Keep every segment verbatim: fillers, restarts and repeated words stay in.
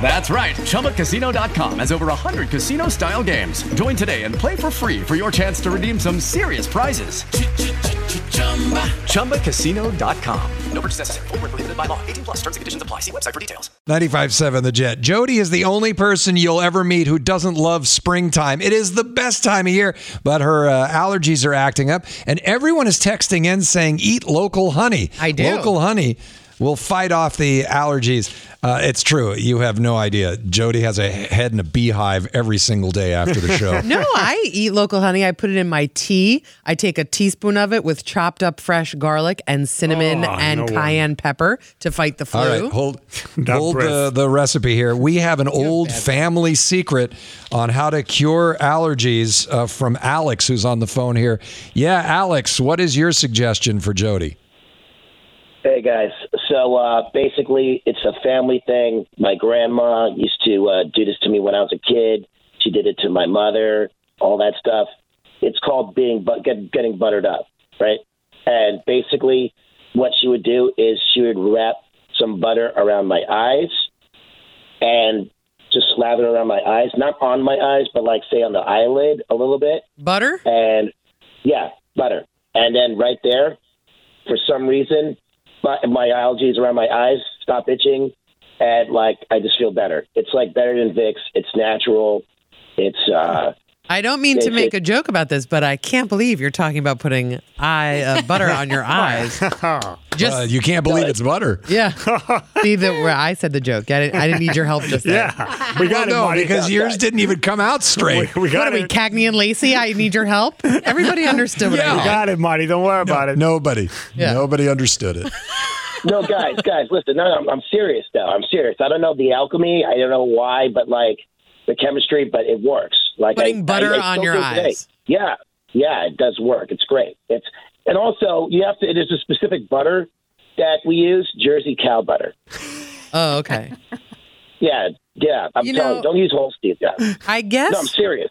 That's right. Chumba Casino dot com has over one hundred casino-style games. Join today and play for free for your chance to redeem some serious prizes. Chumba Casino dot com. No purchase necessary. Void where prohibited by law. eighteen plus terms and conditions apply. See website for details. ninety-five point seven The Jet. Jodi is the only person you'll ever meet who doesn't love springtime. It is the best time of year, but her uh, allergies are acting up, and everyone is texting in saying, eat local honey. I do. Local honey will fight off the allergies. Uh, it's true. You have no idea. Jodi has a head in a beehive every single day after the show. No, I eat local honey. I put it in my tea. I take a teaspoon of it with chopped up fresh garlic and cinnamon oh, and no cayenne way. pepper to fight the flu. All right, hold, hold the, the recipe here. We have an old family secret on how to cure allergies uh, from Alex, who's on the phone here. Yeah, Alex, what is your suggestion for Jodi? Hey, guys. So uh, basically, it's a family thing. My grandma used to uh, do this to me when I was a kid. She did it to my mother, all that stuff. It's called being but getting buttered up, right? And basically, what she would do is she would wrap some butter around my eyes and just slather around my eyes, not on my eyes, but like, say, on the eyelid a little bit. Butter? And yeah, butter. And then right there, for some reason, My, my allergies around my eyes stop itching, and like I just feel better. It's like better than Vicks. It's natural. It's. Uh, I don't mean to make it, a joke about this, but I can't believe you're talking about putting eye uh, butter on your eyes. Just uh, you can't believe it's butter. Yeah. See that where I said the joke. I didn't, I didn't need your help just there. Yeah, we got well, it, no, because yours that. didn't even come out straight. we, we got what it. Are we, Cagney and Lacey? I need your help. Everybody understood. What yeah, I mean. got it, Marty. Don't worry no, about it. Nobody, yeah. nobody understood it. No, guys, guys, listen. No, I'm, I'm serious though. I'm serious. I don't know the alchemy. I don't know why, but like the chemistry, but it works. Like Putting I, butter I, I on your eyes. Yeah, yeah, it does work. It's great. It's and also you have to. It is a specific butter that we use, Jersey cow butter. Oh, okay. yeah, yeah. I'm you telling know, you, don't use Holstein. Yeah. I guess. No, I'm serious.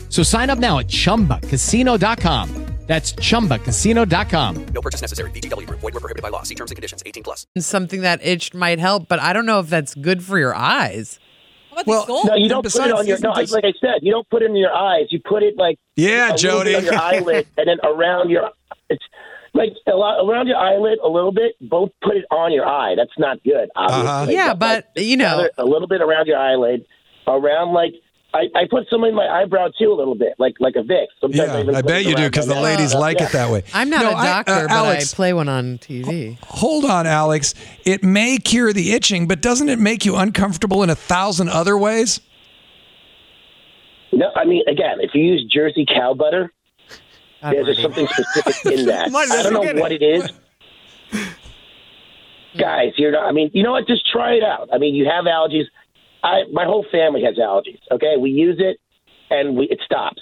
So sign up now at chumba casino dot com. That's chumba casino dot com. No purchase necessary. V G W Group. Void where prohibited by law. See terms and conditions. eighteen plus. Something that itched might help, but I don't know if that's good for your eyes. How about well, the skull? No, you don't put it on your. No, like I said, you don't put it in your eyes. You put it like yeah, Jodi, on your eyelid, and then around your. It's like a lot, around your eyelid a little bit. Both put it on your eye. That's not good. Obviously. Uh-huh. Like, yeah, but like, you know, a little bit around your eyelid, around like. I, I put some in my eyebrow, too, a little bit, like like a Vicks. Sometimes yeah, I, even I bet you do, because the ladies like yeah. it that way. I'm not no, a doctor, I, uh, Alex, but I play one on T V. Hold on, Alex. It may cure the itching, but doesn't it make you uncomfortable in a thousand other ways? No, I mean, again, if you use Jersey cow butter, there's something specific in that. I don't know what it is. Guys, you're not, I mean, you know what? Just try it out. I mean, you have allergies. I, my whole family has allergies, okay? We use it, and we, it stops.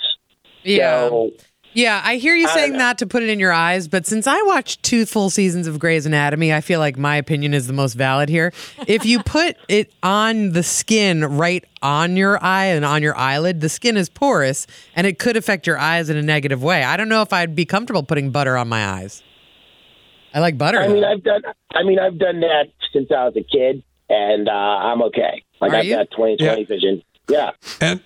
Yeah. So, yeah, I hear you I saying not to put it in your eyes, but since I watched two full seasons of Grey's Anatomy, I feel like my opinion is the most valid here. If you put it on the skin right on your eye and on your eyelid, the skin is porous, and it could affect your eyes in a negative way. I don't know if I'd be comfortable putting butter on my eyes. I like butter. I mean, I've done, I mean, I've done that since I was a kid, and uh, I'm okay. Like I've got twenty twenty yeah. vision. Yeah. And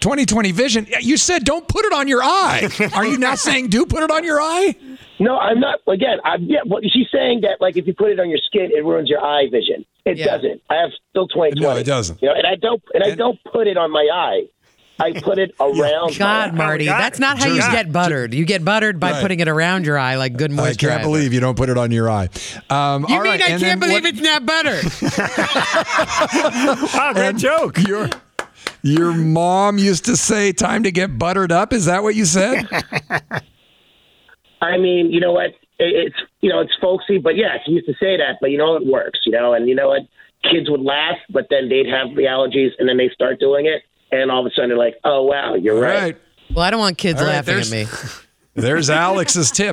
twenty twenty vision. You said don't put it on your eye. Are you not saying do put it on your eye? No, I'm not. Again, I'm, yeah. Well, she's saying that like if you put it on your skin, it ruins your eye vision. It yeah. doesn't. I have still twenty twenty. No, it doesn't. You know, and I don't. And, and I don't put it on my eye. I put it around. God, my eye. Marty, that's not how you get buttered. You get buttered by right. putting it around your eye like good moisturizer. I can't believe you don't put it on your eye. Um, you all mean right, I can't then, believe what? It's not butter? Wow, great and joke. Your, your mom used to say, time to get buttered up. Is that what you said? I mean, you know what? It's, you know, it's folksy, but yeah, she used to say that, but you know, it works, you know, and you know what? Kids would laugh, but then they'd have the allergies, and then they start doing it. And all of a sudden, they're like, oh, wow, you're right. right. Well, I don't want kids all laughing right, at me. There's Alex's tip.